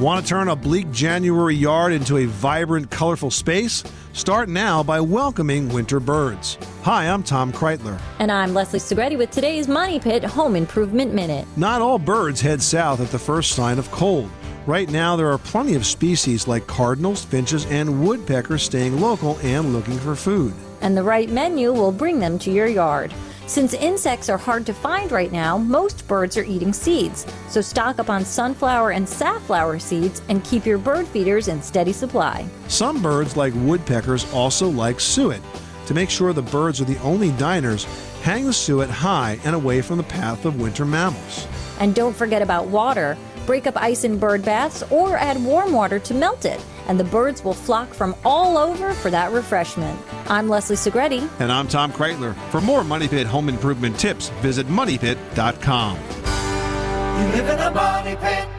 Want to turn a bleak January yard into a vibrant, colorful space? Start now by welcoming winter birds. Hi, I'm Tom Kreitler. And I'm Leslie Segretti with today's Money Pit Home Improvement Minute. Not all birds head south at the first sign of cold. Right now, there are plenty of species like cardinals, finches, and woodpeckers staying local and looking for food. And the right menu will bring them to your yard. Since insects are hard to find right now, most birds are eating seeds. So stock up on sunflower and safflower seeds and keep your bird feeders in steady supply. Some birds, like woodpeckers, also like suet. To make sure the birds are the only diners, hang the suet high and away from the path of winter mammals. And don't forget about water. Break up ice in bird baths or add warm water to melt it, and the birds will flock from all over for that refreshment. I'm Leslie Segretti. And I'm Tom Kreitler. For more Money Pit home improvement tips, visit MoneyPit.com. You live in a Money Pit.